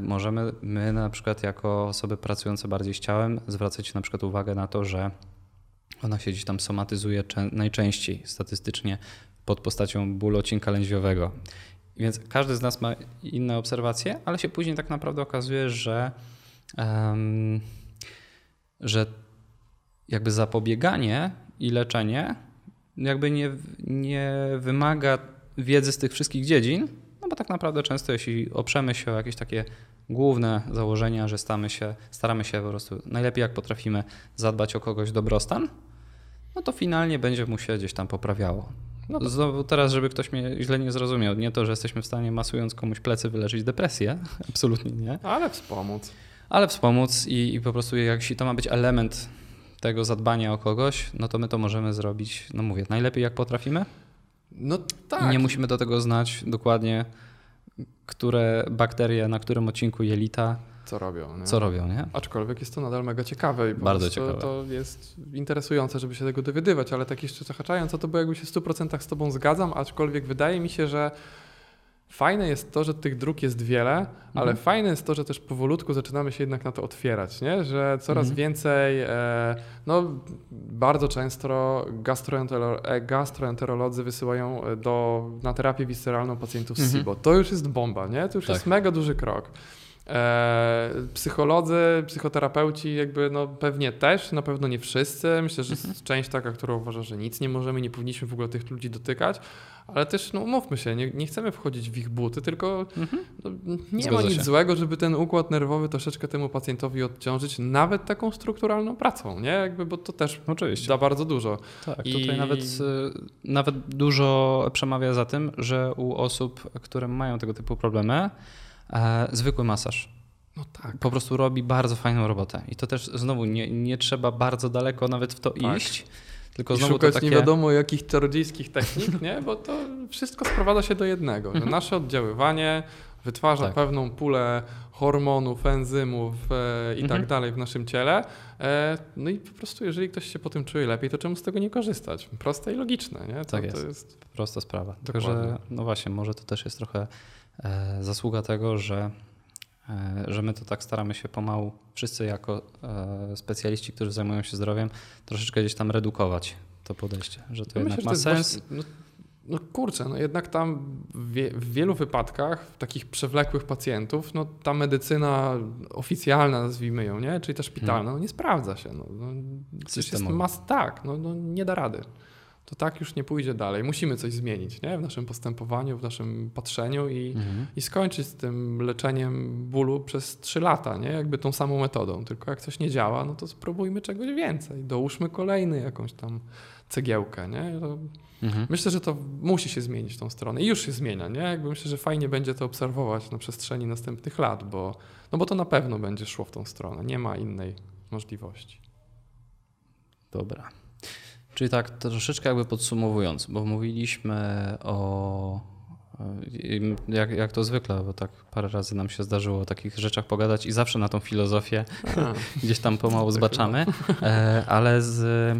Możemy my na przykład jako osoby pracujące bardziej z ciałem zwracać na przykład uwagę na to, że ona się gdzieś tam somatyzuje najczęściej statystycznie pod postacią bólu odcinka lędźwiowego. Więc każdy z nas ma inne obserwacje, ale się później tak naprawdę okazuje, że, um, że jakby zapobieganie i leczenie jakby nie, nie wymaga wiedzy z tych wszystkich dziedzin, no bo tak naprawdę często jeśli oprzemy się o jakieś takie główne założenia, że stamy się, staramy się po prostu najlepiej jak potrafimy zadbać o kogoś dobrostan, no to finalnie będzie mu się gdzieś tam poprawiało. No to... Znowu teraz, żeby ktoś mnie źle nie zrozumiał, nie to, że jesteśmy w stanie masując komuś plecy wyleczyć depresję, absolutnie nie. Ale wspomóc. Ale wspomóc i, i po prostu jeśli to ma być element tego zadbania o kogoś, no to my to możemy zrobić, no mówię, najlepiej jak potrafimy. No tak. Nie musimy do tego znać dokładnie, które bakterie na którym odcinku jelita co robią, nie? Co robią, nie? Aczkolwiek jest to nadal mega ciekawe i bardzo ciekawe. To jest interesujące, żeby się tego dowiadywać, ale tak jeszcze zahaczając, to bo jakby się w stu procentach z tobą zgadzam, aczkolwiek wydaje mi się, że fajne jest to, że tych dróg jest wiele, mhm. ale fajne jest to, że też powolutku zaczynamy się jednak na to otwierać, nie? Że coraz mhm. więcej, e, no bardzo często gastroenterolog- gastroenterolodzy wysyłają do, na terapię wisceralną pacjentów z SIBO. Mhm. To już jest bomba, nie? To już tak. jest mega duży krok. E, psycholodzy, psychoterapeuci jakby no pewnie też, na pewno nie wszyscy. Myślę, że mhm. jest część taka, która uważa, że nic nie możemy, nie powinniśmy w ogóle tych ludzi dotykać, ale też no umówmy się, nie, nie chcemy wchodzić w ich buty, tylko mhm. no, nie Zgadza ma nic się. złego, żeby ten układ nerwowy troszeczkę temu pacjentowi odciążyć nawet taką strukturalną pracą, nie? Jakby, bo to też Oczywiście. da bardzo dużo. Tak, I... tutaj nawet, nawet dużo przemawia za tym, że u osób, które mają tego typu problemy, zwykły masaż. No tak. Po prostu robi bardzo fajną robotę. I to też znowu nie, nie trzeba bardzo daleko nawet w to tak. iść. Tylko I znowu szukać to takie... nie wiadomo jakich czarodziejskich technik, nie? Bo to wszystko sprowadza się do jednego. Że nasze oddziaływanie wytwarza tak. pewną pulę hormonów, enzymów e, i mhm. tak dalej w naszym ciele. E, no i po prostu jeżeli ktoś się po tym czuje lepiej, to czemu z tego nie korzystać? Proste i logiczne. Nie? To, tak jest. To jest prosta sprawa. Tylko, że, no właśnie, może to też jest trochę zasługa tego, że, że my to tak staramy się pomału, wszyscy jako specjaliści, którzy zajmują się zdrowiem, troszeczkę gdzieś tam redukować to podejście, że to ja jednak myślę, ma to sens. Właśnie, no, no kurczę, no jednak tam w, wie, w wielu wypadkach, w takich przewlekłych pacjentów, no ta medycyna oficjalna, nazwijmy ją, nie? Czyli ta szpitalna, no nie sprawdza się. No, no, jest mas, tak, no, no nie da rady. To tak już nie pójdzie dalej. Musimy coś zmienić, nie? W naszym postępowaniu, w naszym patrzeniu i, mhm. i skończyć z tym leczeniem bólu przez trzy lata, nie? Jakby tą samą metodą. Tylko jak coś nie działa, no to spróbujmy czegoś więcej. Dołóżmy kolejny jakąś tam cegiełkę, nie? To mhm. myślę, że to musi się zmienić w tą stronę i już się zmienia, nie? Jakby myślę, że fajnie będzie to obserwować na przestrzeni następnych lat, bo, no bo to na pewno będzie szło w tą stronę. Nie ma innej możliwości. Dobra. Czyli tak troszeczkę jakby podsumowując, bo mówiliśmy o, jak, jak to zwykle, bo tak parę razy nam się zdarzyło o takich rzeczach pogadać i zawsze na tą filozofię A, gdzieś tam pomału zbaczamy, ale z,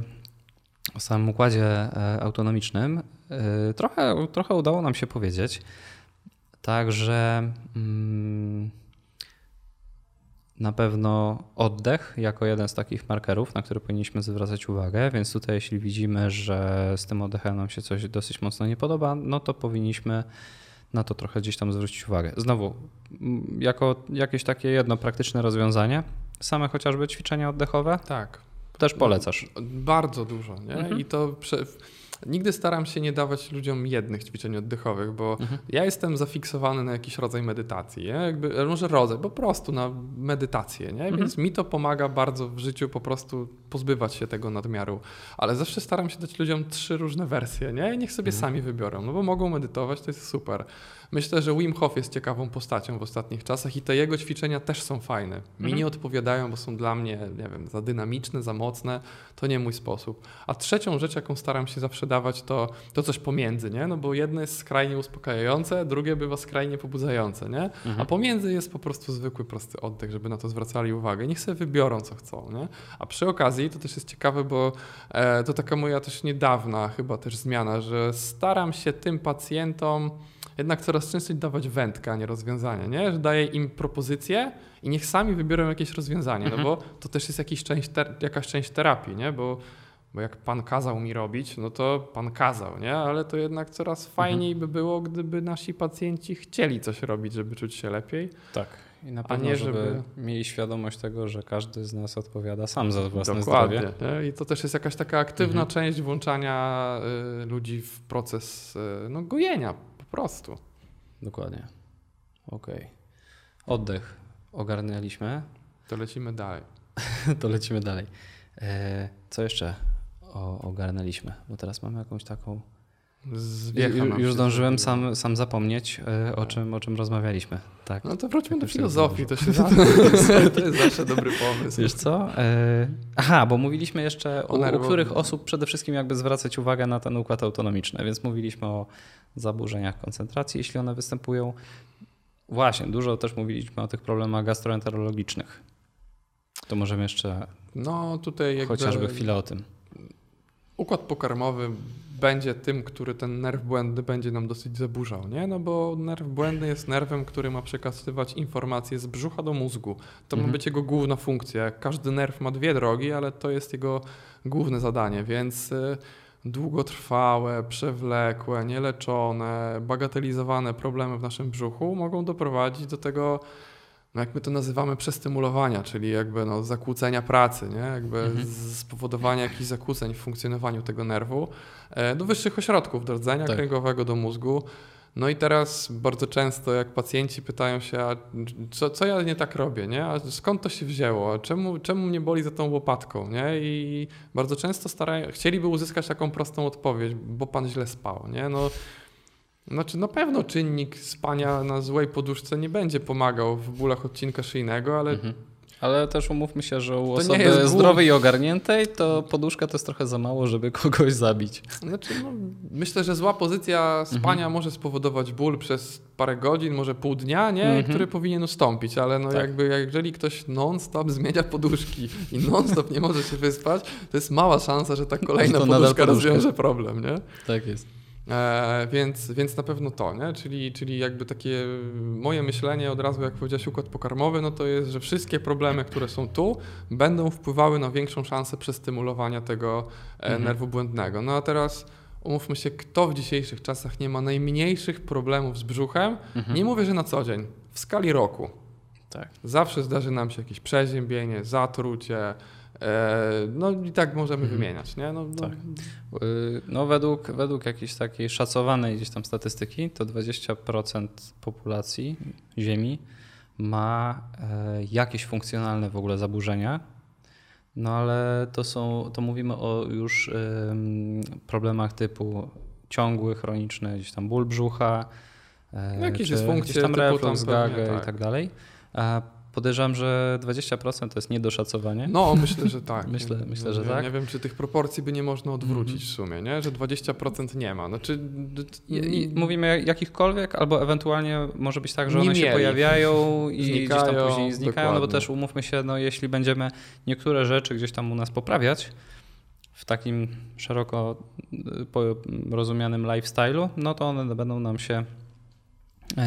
o samym układzie autonomicznym trochę, trochę udało nam się powiedzieć. Także mm, na pewno oddech jako jeden z takich markerów, na który powinniśmy zwracać uwagę, więc tutaj jeśli widzimy, że z tym oddechem nam się coś dosyć mocno nie podoba, no to powinniśmy na to trochę gdzieś tam zwrócić uwagę. Znowu, jako jakieś takie jedno praktyczne rozwiązanie, same chociażby ćwiczenia oddechowe? Tak. Też polecasz? No, bardzo dużo, nie? Mhm. I to... Prze... Nigdy staram się nie dawać ludziom jednych ćwiczeń oddechowych, bo mhm. ja jestem zafiksowany na jakiś rodzaj medytacji, nie? Jakby, może rodzaj, po prostu na medytację, nie? Więc mhm. mi to pomaga bardzo w życiu po prostu pozbywać się tego nadmiaru, ale zawsze staram się dać ludziom trzy różne wersje, nie? I niech sobie mhm. sami wybiorą, no bo mogą medytować, to jest super. Myślę, że Wim Hof jest ciekawą postacią w ostatnich czasach i te jego ćwiczenia też są fajne. Mi mhm. nie odpowiadają, bo są dla mnie, nie wiem, za dynamiczne, za mocne. To nie mój sposób. A trzecią rzecz, jaką staram się zawsze dawać, to, to coś pomiędzy, nie? No bo jedno jest skrajnie uspokajające, drugie bywa skrajnie pobudzające, nie? Mhm. A pomiędzy jest po prostu zwykły, prosty oddech, żeby na to zwracali uwagę. Niech sobie wybiorą, co chcą, nie? A przy okazji, to też jest ciekawe, bo e, to taka moja też niedawna chyba też zmiana, że staram się tym pacjentom jednak coraz częściej dawać wędkę, a nie rozwiązania, nie? Że daję im propozycje i niech sami wybiorą jakieś rozwiązanie, mhm. no bo to też jest jakiś część ter- jakaś część terapii, nie? Bo, bo jak pan kazał mi robić, no to pan kazał, nie? Ale to jednak coraz fajniej mhm. by było, gdyby nasi pacjenci chcieli coś robić, żeby czuć się lepiej. Tak. I na pewno, a nie, żeby, żeby mieli świadomość tego, że każdy z nas odpowiada sam za własne Dokładnie, zdrowie. Dokładnie. I to też jest jakaś taka aktywna mhm. część włączania y, ludzi w proces y, no, gojenia. Po prostu. Dokładnie. Okej. Okay. Oddech ogarnęliśmy. To lecimy dalej. to lecimy dalej. Co jeszcze o, ogarnęliśmy? Bo teraz mamy jakąś taką Z Ju, już zdążyłem sam, sam zapomnieć, o czym, o czym rozmawialiśmy. Tak. No to wróćmy tak do filozofii. To, się zawsze, to jest zawsze dobry pomysł. Wiesz co? Aha, bo mówiliśmy jeszcze, o, o u których osób przede wszystkim jakby zwracać uwagę na ten układ autonomiczny, więc mówiliśmy o zaburzeniach koncentracji, jeśli one występują. Właśnie, dużo też mówiliśmy o tych problemach gastroenterologicznych. To możemy jeszcze no, tutaj jakby chociażby chwilę o tym. Układ pokarmowy będzie tym, który ten nerw błędny będzie nam dosyć zaburzał, nie? No bo nerw błędny jest nerwem, który ma przekazywać informacje z brzucha do mózgu. To mhm. ma być jego główna funkcja. Każdy nerw ma dwie drogi, ale to jest jego główne zadanie, więc długotrwałe, przewlekłe, nieleczone, bagatelizowane problemy w naszym brzuchu mogą doprowadzić do tego, no jak my to nazywamy, przestymulowania, czyli jakby no zakłócenia pracy, nie? Jakby mhm. spowodowania jakichś zakłóceń w funkcjonowaniu tego nerwu, do wyższych ośrodków, do rdzenia tak. kręgowego, do mózgu. No i teraz bardzo często jak pacjenci pytają się, a co, co ja nie tak robię, nie? A skąd to się wzięło, a czemu, czemu mnie boli za tą łopatką, nie? I bardzo często starają, chcieliby uzyskać taką prostą odpowiedź, bo pan źle spał, nie? No, Znaczy na pewno czynnik spania na złej poduszce nie będzie pomagał w bólach odcinka szyjnego, ale... Mhm. Ale też umówmy się, że u osoby zdrowej i ogarniętej to poduszka to jest trochę za mało, żeby kogoś zabić. Znaczy, no, myślę, że zła pozycja spania mhm. może spowodować ból przez parę godzin, może pół dnia, nie? Mhm. który powinien ustąpić, ale no tak. jakby jeżeli ktoś non-stop zmienia poduszki i non-stop nie może się wyspać, to jest mała szansa, że ta kolejna no poduszka rozwiąże problem, nie? Tak jest. E, więc, więc na pewno to, nie? Czyli, czyli jakby takie moje myślenie od razu, jak powiedziałeś, układ pokarmowy, no to jest, że wszystkie problemy, które są tu, będą wpływały na większą szansę przestymulowania tego mhm. nerwu błędnego. No a teraz umówmy się, kto w dzisiejszych czasach nie ma najmniejszych problemów z brzuchem, mhm. nie mówię, że na co dzień, w skali roku. Tak. Zawsze zdarzy nam się jakieś przeziębienie, zatrucie, no i tak możemy mhm. wymieniać, nie? No, no. Tak. No według, według jakiejś takiej szacowanej gdzieś tam statystyki to dwadzieścia procent populacji Ziemi ma jakieś funkcjonalne w ogóle zaburzenia, no ale to są, to mówimy o już problemach typu ciągły, chroniczny, gdzieś tam ból brzucha, jakieś dysfunkcje, gdzieś tam reflux, gagę tak. i tak dalej. Podejrzewam, że dwadzieścia procent to jest niedoszacowanie. No, myślę, że tak. myślę, myślę, że nie, tak. Nie wiem, czy tych proporcji by nie można odwrócić w sumie, nie? Że dwadzieścia procent nie ma. Znaczy, I, i mówimy jakichkolwiek, albo ewentualnie może być tak, że one się mieli. pojawiają i znikają, gdzieś tam później znikają, dokładnie. No bo też umówmy się, no jeśli będziemy niektóre rzeczy gdzieś tam u nas poprawiać w takim szeroko rozumianym lifestyle'u, no to one będą nam się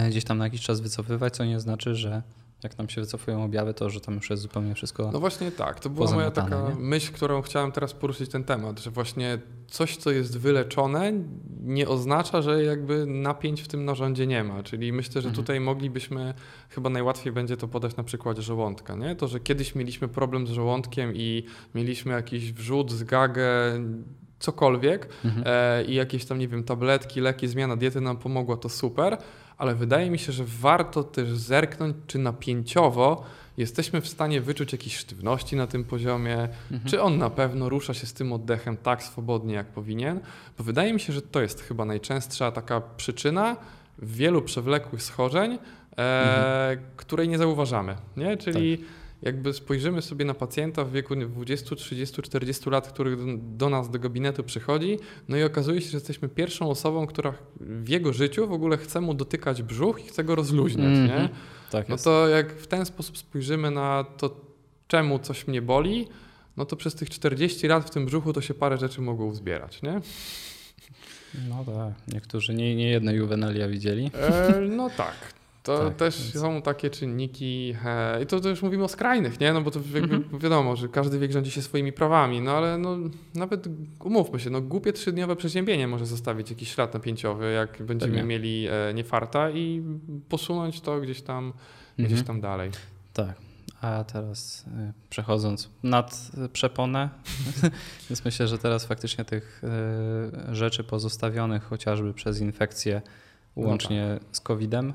gdzieś tam na jakiś czas wycofywać, co nie znaczy, że jak nam się wycofują objawy, to że tam już jest zupełnie wszystko. No właśnie tak, to była moja taka nie? myśl, którą chciałem teraz poruszyć ten temat, że właśnie coś, co jest wyleczone, nie oznacza, że jakby napięć w tym narządzie nie ma. Czyli myślę, że tutaj mhm. moglibyśmy, chyba najłatwiej będzie to podać na przykładzie żołądka, nie? To, że kiedyś mieliśmy problem z żołądkiem i mieliśmy jakiś wrzód, zgagę, cokolwiek mhm. e, i jakieś tam, nie wiem, tabletki, leki, zmiana diety nam pomogła, to super, ale wydaje mi się, że warto też zerknąć, czy napięciowo jesteśmy w stanie wyczuć jakieś sztywności na tym poziomie, mhm. czy on na pewno rusza się z tym oddechem tak swobodnie, jak powinien, bo wydaje mi się, że to jest chyba najczęstsza taka przyczyna wielu przewlekłych schorzeń, e, mhm. której nie zauważamy, nie? Czyli tak. jakby spojrzymy sobie na pacjenta w wieku dwudziestu, trzydziestu, czterdziestu lat, który do nas do gabinetu przychodzi, no i okazuje się, że jesteśmy pierwszą osobą, która w jego życiu w ogóle chce mu dotykać brzuch i chce go rozluźniać, mm-hmm. nie? Tak no jest. To jak w ten sposób spojrzymy na to, czemu coś mnie boli, no to przez tych czterdzieści lat w tym brzuchu to się parę rzeczy mogą zbierać, nie? No tak, niektórzy nie, nie jednej juwenalia widzieli. E, no tak. To tak, też więc. Są takie czynniki he, i to, to już mówimy o skrajnych, nie? No bo to jakby mhm. wiadomo, że każdy wiek rządzi się swoimi prawami, no ale no, nawet umówmy się, no głupie trzydniowe przeziębienie może zostawić jakiś ślad napięciowy, jak będziemy Pewnie. mieli e, niefarta i posunąć to gdzieś tam, mhm. gdzieś tam dalej. Tak. A teraz przechodząc nad przeponę, więc myślę, że teraz faktycznie tych y, rzeczy pozostawionych chociażby przez infekcję łącznie no tak. z kowidem,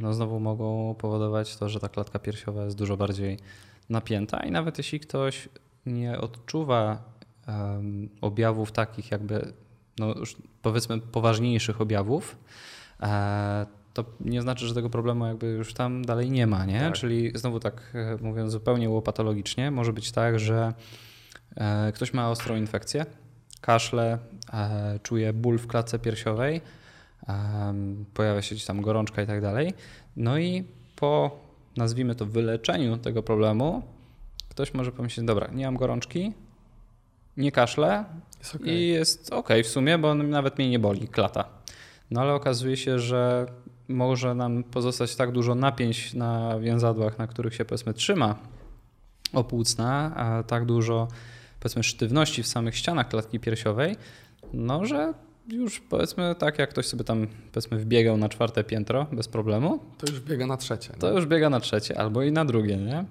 no znowu mogą powodować to, że ta klatka piersiowa jest dużo bardziej napięta i nawet jeśli ktoś nie odczuwa um, objawów takich jakby no już powiedzmy poważniejszych objawów, to nie znaczy, że tego problemu jakby już tam dalej nie ma, nie? Tak. Czyli znowu tak mówiąc zupełnie łopatologicznie, może być tak, że ktoś ma ostrą infekcję, kaszle, czuje ból w klatce piersiowej, pojawia się gdzieś tam gorączka i tak dalej. No i po, nazwijmy to, wyleczeniu tego problemu ktoś może pomyśleć, dobra, nie mam gorączki, nie kaszle jest okay. I jest ok w sumie, bo nawet mnie nie boli klata. No ale okazuje się, że może nam pozostać tak dużo napięć na więzadłach, na których się powiedzmy trzyma opłucna, a tak dużo powiedzmy sztywności w samych ścianach klatki piersiowej, no że już powiedzmy tak, jak ktoś sobie tam powiedzmy wbiegał na czwarte piętro bez problemu. To już biega na trzecie. Nie? To już biega na trzecie albo i na drugie, nie?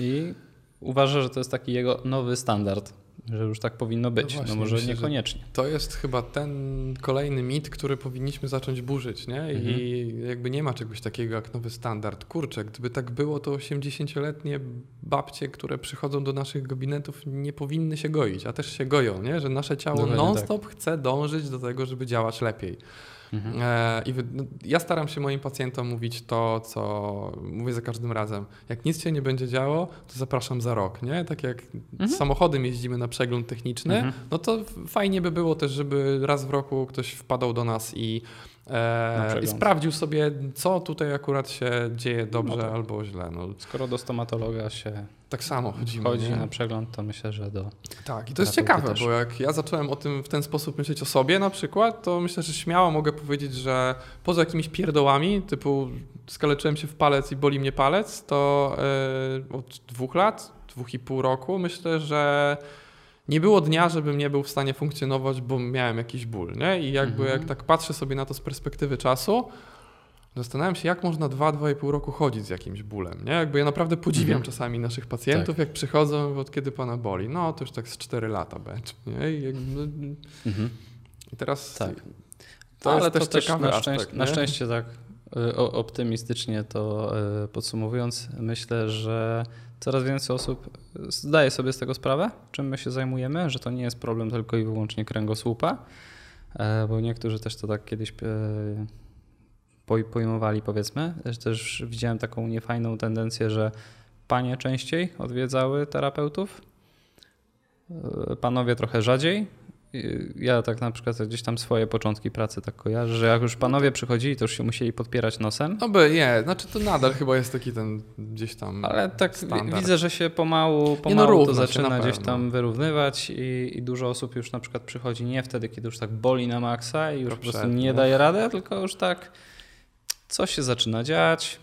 I uważa, że to jest taki jego nowy standard, że już tak powinno być. No, właśnie, no może myślę, niekoniecznie. To jest chyba ten kolejny mit, który powinniśmy zacząć burzyć, nie? Mhm. I jakby nie ma czegoś takiego jak nowy standard. Kurczę, gdyby tak było, to osiemdziesięcioletnie babcie, które przychodzą do naszych gabinetów, nie powinny się goić, a też się goją, nie? Że nasze ciało no non-stop tak. chce dążyć do tego, żeby działać lepiej. Mhm. E, i no, ja staram się moim pacjentom mówić to, co mówię za każdym razem. Jak nic się nie będzie działo, to zapraszam za rok, nie? Tak jak mhm. samochodem jeździmy na przegląd techniczny, mhm. no to fajnie by było też, żeby raz w roku ktoś wpadał do nas i, e, i sprawdził sobie, co tutaj akurat się dzieje dobrze no tak. albo źle. No. Skoro do stomatologa się tak samo chodzimy, chodzi nie? na przegląd, to myślę, że do... Tak, i to jest ciekawe, też. Bo jak ja zacząłem o tym w ten sposób myśleć o sobie na przykład, to myślę, że śmiało mogę powiedzieć, że poza jakimiś pierdołami, typu skaleczyłem się w palec i boli mnie palec, to yy, od dwóch lat, dwóch i pół roku myślę, że nie było dnia, żebym nie był w stanie funkcjonować, bo miałem jakiś ból, nie? I jakby mhm. jak tak patrzę sobie na to z perspektywy czasu, zastanawiam się, jak można dwa, dwa i pół roku chodzić z jakimś bólem, nie? Jakby ja naprawdę podziwiam mhm. czasami naszych pacjentów, tak. jak przychodzą, od kiedy pana boli. No to już tak z cztery lata będzie, nie? I jakby... mhm. I teraz... Tak. To ale jest to też ciekawe. Na szczęście, aspekt, na szczęście tak o, optymistycznie to podsumowując, myślę, że coraz więcej osób zdaje sobie z tego sprawę, czym my się zajmujemy, że to nie jest problem tylko i wyłącznie kręgosłupa, bo niektórzy też to tak kiedyś pojmowali, powiedzmy. Też widziałem taką niefajną tendencję, że panie częściej odwiedzały terapeutów, panowie trochę rzadziej. Ja tak na przykład gdzieś tam swoje początki pracy tak kojarzę, że jak już panowie przychodzili, to już się musieli podpierać nosem. No by nie, znaczy to nadal chyba jest taki ten gdzieś tam ale tak standard. Widzę, że się pomału, pomału nie, to zaczyna gdzieś tam wyrównywać i, i dużo osób już na przykład przychodzi nie wtedy, kiedy już tak boli na maksa i już Proszę, po prostu nie no. daje rady, tylko już tak coś się zaczyna dziać.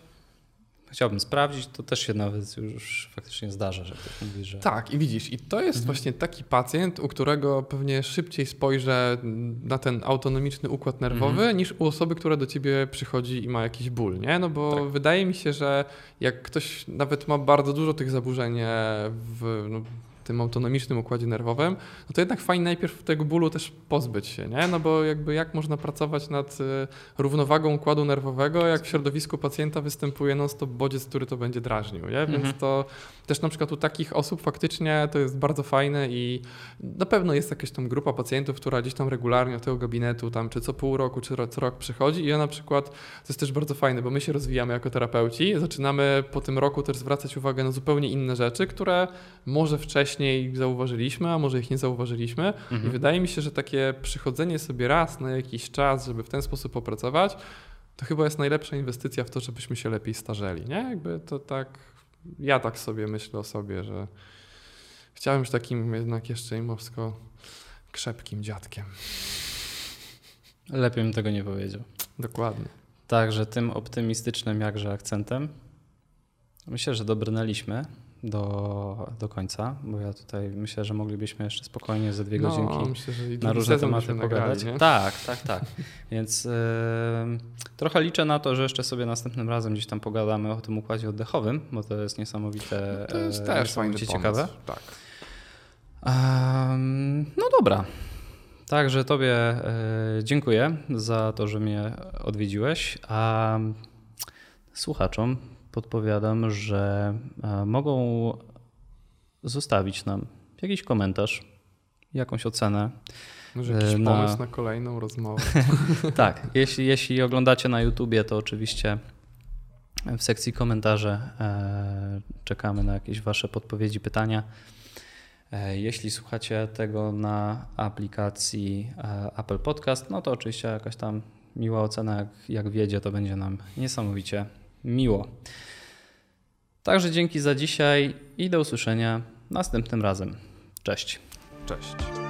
Chciałbym sprawdzić, to też się nawet już faktycznie zdarza, że ktoś mówi, że... Tak, i widzisz, i to jest mhm. właśnie taki pacjent, u którego pewnie szybciej spojrzę na ten autonomiczny układ nerwowy, mhm. niż u osoby, która do ciebie przychodzi i ma jakiś ból, nie? No bo tak. wydaje mi się, że jak ktoś nawet ma bardzo dużo tych zaburzeń w... No, tym autonomicznym układzie nerwowym, no to jednak fajnie najpierw tego bólu też pozbyć się, nie? No bo jakby jak można pracować nad równowagą układu nerwowego, jak w środowisku pacjenta występuje non-stop bodziec, który to będzie drażnił, nie? Więc mhm. to też na przykład u takich osób faktycznie to jest bardzo fajne i na pewno jest jakaś tam grupa pacjentów, która gdzieś tam regularnie od tego gabinetu tam czy co pół roku, czy co rok przychodzi i ja na przykład, to jest też bardzo fajne, bo my się rozwijamy jako terapeuci, zaczynamy po tym roku też zwracać uwagę na zupełnie inne rzeczy, które może wcześniej ich zauważyliśmy, a może ich nie zauważyliśmy mhm. i wydaje mi się, że takie przychodzenie sobie raz na jakiś czas, żeby w ten sposób popracować, to chyba jest najlepsza inwestycja w to, żebyśmy się lepiej starzeli, nie? Jakby to tak, ja tak sobie myślę o sobie, że chciałem być takim jednak jeszcze imowsko krzepkim dziadkiem. Lepiej bym tego nie powiedział. Dokładnie. Także tym optymistycznym jakże akcentem myślę, że dobrnęliśmy Do, do końca, bo ja tutaj myślę, że moglibyśmy jeszcze spokojnie ze dwie no, godzinki myślę, że na różne tematy pogadać. Nagrali, tak, tak, tak. Więc yy, trochę liczę na to, że jeszcze sobie następnym razem gdzieś tam pogadamy o tym układzie oddechowym, bo to jest niesamowite. No to jest też niesamowicie ciekawe. Tak. Um, no dobra. Także tobie yy, dziękuję za to, że mnie odwiedziłeś, a słuchaczom podpowiadam, że mogą zostawić nam jakiś komentarz, jakąś ocenę. Może jakiś na... pomysł na kolejną rozmowę. Tak, jeśli, jeśli oglądacie na YouTubie, to oczywiście w sekcji komentarze czekamy na jakieś wasze podpowiedzi, pytania. Jeśli słuchacie tego na aplikacji Apple Podcast, no to oczywiście jakaś tam miła ocena, jak, jak wiedzie, to będzie nam niesamowicie miło. Także dzięki za dzisiaj i do usłyszenia następnym razem. Cześć. Cześć.